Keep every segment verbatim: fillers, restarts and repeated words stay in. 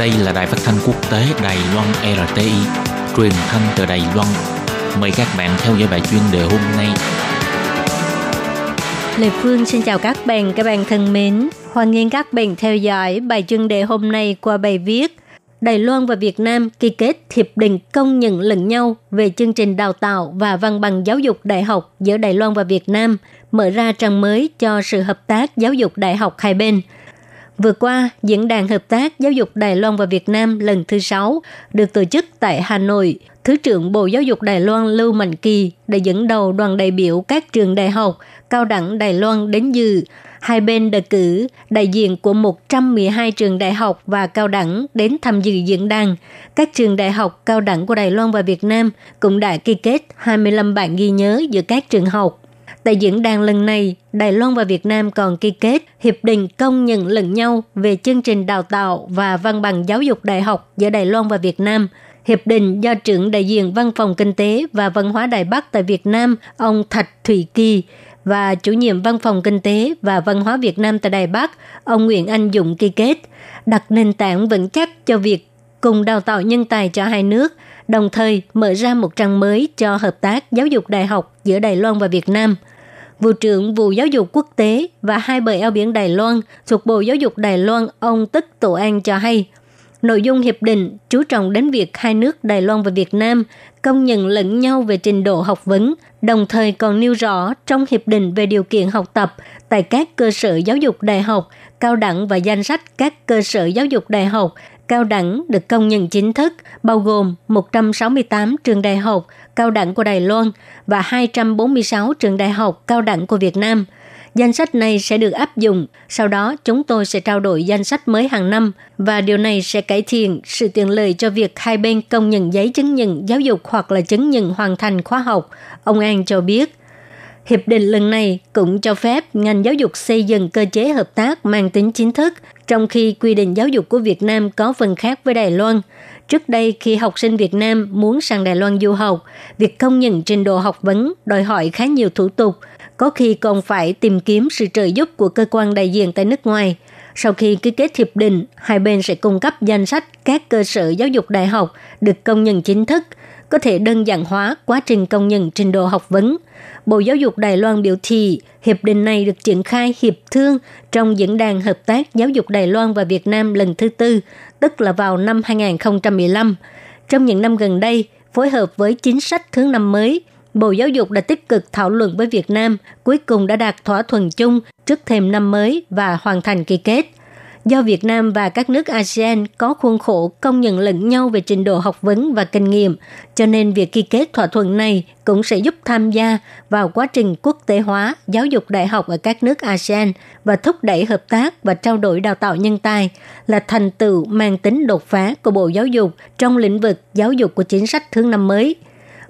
Đây là đài phát thanh quốc tế Đài Loan rờ tê i, truyền thanh từ Đài Loan. Mời các bạn theo dõi bài chuyên đề hôm nay. Lê Phương xin chào các bạn, các bạn thân mến. Hoan nghênh các bạn theo dõi bài chuyên đề hôm nay qua bài viết Đài Loan và Việt Nam ký kết hiệp định công nhận lẫn nhau về chương trình đào tạo và văn bằng giáo dục đại học giữa Đài Loan và Việt Nam, mở ra trang mới cho sự hợp tác giáo dục đại học hai bên. Vừa qua, Diễn đàn Hợp tác Giáo dục Đài Loan và Việt Nam lần thứ sáu được tổ chức tại Hà Nội. Thứ trưởng Bộ Giáo dục Đài Loan Lưu Mạnh Kỳ đã dẫn đầu đoàn đại biểu các trường đại học, cao đẳng Đài Loan đến dự. Hai bên đề cử đại diện của một trăm mười hai trường đại học và cao đẳng đến tham dự diễn đàn. Các trường đại học, cao đẳng của Đài Loan và Việt Nam cũng đã ký kết hai mươi lăm bản ghi nhớ giữa các trường học. Tại diễn đàn lần này, Đài Loan và Việt Nam còn ký kết hiệp định công nhận lẫn nhau về chương trình đào tạo và văn bằng giáo dục đại học giữa Đài Loan và Việt Nam. Hiệp định do trưởng đại diện Văn phòng Kinh tế và Văn hóa Đài Bắc tại Việt Nam, ông Thạch Thủy Kỳ, và chủ nhiệm Văn phòng Kinh tế và Văn hóa Việt Nam tại Đài Bắc, ông Nguyễn Anh Dũng ký kết, đặt nền tảng vững chắc cho việc cùng đào tạo nhân tài cho hai nước, đồng thời mở ra một trang mới cho hợp tác giáo dục đại học giữa Đài Loan và Việt Nam. Vụ trưởng Vụ Giáo dục Quốc tế và hai bờ eo biển Đài Loan thuộc Bộ Giáo dục Đài Loan, ông Tức Tổ An cho hay, nội dung hiệp định chú trọng đến việc hai nước Đài Loan và Việt Nam công nhận lẫn nhau về trình độ học vấn, đồng thời còn nêu rõ trong hiệp định về điều kiện học tập tại các cơ sở giáo dục đại học, cao đẳng và danh sách các cơ sở giáo dục đại học, cao đẳng được công nhận chính thức, bao gồm một trăm sáu mươi tám trường đại học, cao đẳng của Đài Loan và hai trăm bốn mươi sáu trường đại học, cao đẳng của Việt Nam. Danh sách này sẽ được áp dụng, sau đó chúng tôi sẽ trao đổi danh sách mới hàng năm và điều này sẽ cải thiện sự tiện lợi cho việc hai bên công nhận giấy chứng nhận giáo dục hoặc là chứng nhận hoàn thành khóa học, ông An cho biết. Hiệp định lần này cũng cho phép ngành giáo dục xây dựng cơ chế hợp tác mang tính chính thức, trong khi quy định giáo dục của Việt Nam có phần khác với Đài Loan. Trước đây, khi học sinh Việt Nam muốn sang Đài Loan du học, việc công nhận trình độ học vấn đòi hỏi khá nhiều thủ tục, có khi còn phải tìm kiếm sự trợ giúp của cơ quan đại diện tại nước ngoài. Sau khi ký kết hiệp định, hai bên sẽ cung cấp danh sách các cơ sở giáo dục đại học được công nhận chính thức, có thể đơn giản hóa quá trình công nhận trình độ học vấn. Bộ Giáo dục Đài Loan biểu thị hiệp định này được triển khai hiệp thương trong diễn đàn Hợp tác Giáo dục Đài Loan và Việt Nam lần thứ tư, tức là vào năm hai không một năm. Trong những năm gần đây, phối hợp với chính sách thứ năm mới, Bộ Giáo dục đã tích cực thảo luận với Việt Nam, cuối cùng đã đạt thỏa thuận chung trước thềm năm mới và hoàn thành ký kết. Do Việt Nam và các nước a sê an có khuôn khổ công nhận lẫn nhau về trình độ học vấn và kinh nghiệm, cho nên việc ký kết thỏa thuận này cũng sẽ giúp tham gia vào quá trình quốc tế hóa giáo dục đại học ở các nước a sê an và thúc đẩy hợp tác và trao đổi đào tạo nhân tài, là thành tựu mang tính đột phá của Bộ Giáo dục trong lĩnh vực giáo dục của chính sách thứ năm mới.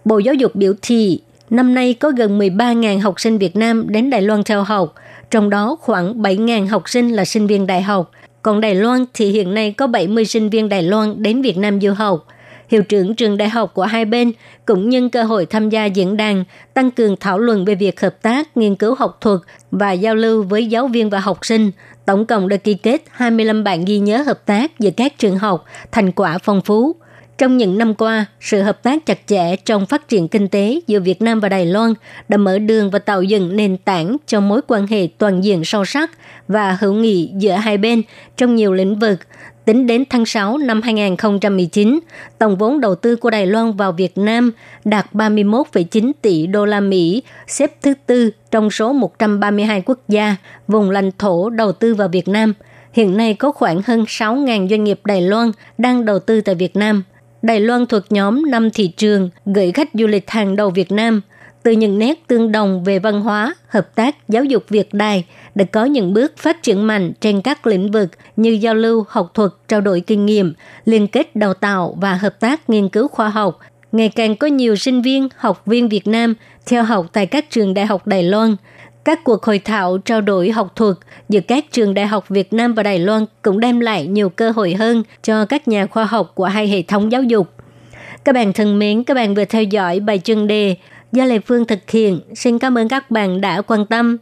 Bộ Giáo dục biểu thị năm nay có gần mười ba nghìn học sinh Việt Nam đến Đài Loan theo học, trong đó khoảng bảy nghìn học sinh là sinh viên đại học. Còn Đài Loan thì hiện nay có bảy mươi sinh viên Đài Loan đến Việt Nam du học. Hiệu trưởng trường đại học của hai bên cũng nhân cơ hội tham gia diễn đàn, tăng cường thảo luận về việc hợp tác, nghiên cứu học thuật và giao lưu với giáo viên và học sinh. Tổng cộng đã ký kết hai mươi lăm bản ghi nhớ hợp tác giữa các trường học, thành quả phong phú. Trong những năm qua, sự hợp tác chặt chẽ trong phát triển kinh tế giữa Việt Nam và Đài Loan đã mở đường và tạo dựng nền tảng cho mối quan hệ toàn diện sâu sắc và hữu nghị giữa hai bên trong nhiều lĩnh vực. Tính đến tháng sáu năm hai không một chín, tổng vốn đầu tư của Đài Loan vào Việt Nam đạt ba mươi mốt phẩy chín tỷ đô la Mỹ, xếp thứ tư trong số một trăm ba mươi hai quốc gia, vùng lãnh thổ đầu tư vào Việt Nam. Hiện nay có khoảng hơn sáu nghìn doanh nghiệp Đài Loan đang đầu tư tại Việt Nam. Đài Loan thuộc nhóm năm thị trường gửi khách du lịch hàng đầu Việt Nam. Từ những nét tương đồng về văn hóa, hợp tác, giáo dục Việt Đài đã có những bước phát triển mạnh trên các lĩnh vực như giao lưu, học thuật, trao đổi kinh nghiệm, liên kết đào tạo và hợp tác nghiên cứu khoa học. Ngày càng có nhiều sinh viên, học viên Việt Nam theo học tại các trường đại học Đài Loan. Các cuộc hội thảo trao đổi học thuật giữa các trường đại học Việt Nam và Đài Loan cũng đem lại nhiều cơ hội hơn cho các nhà khoa học của hai hệ thống giáo dục. Các bạn thân mến, các bạn vừa theo dõi bài chuyên đề do Lê Phương thực hiện. Xin cảm ơn các bạn đã quan tâm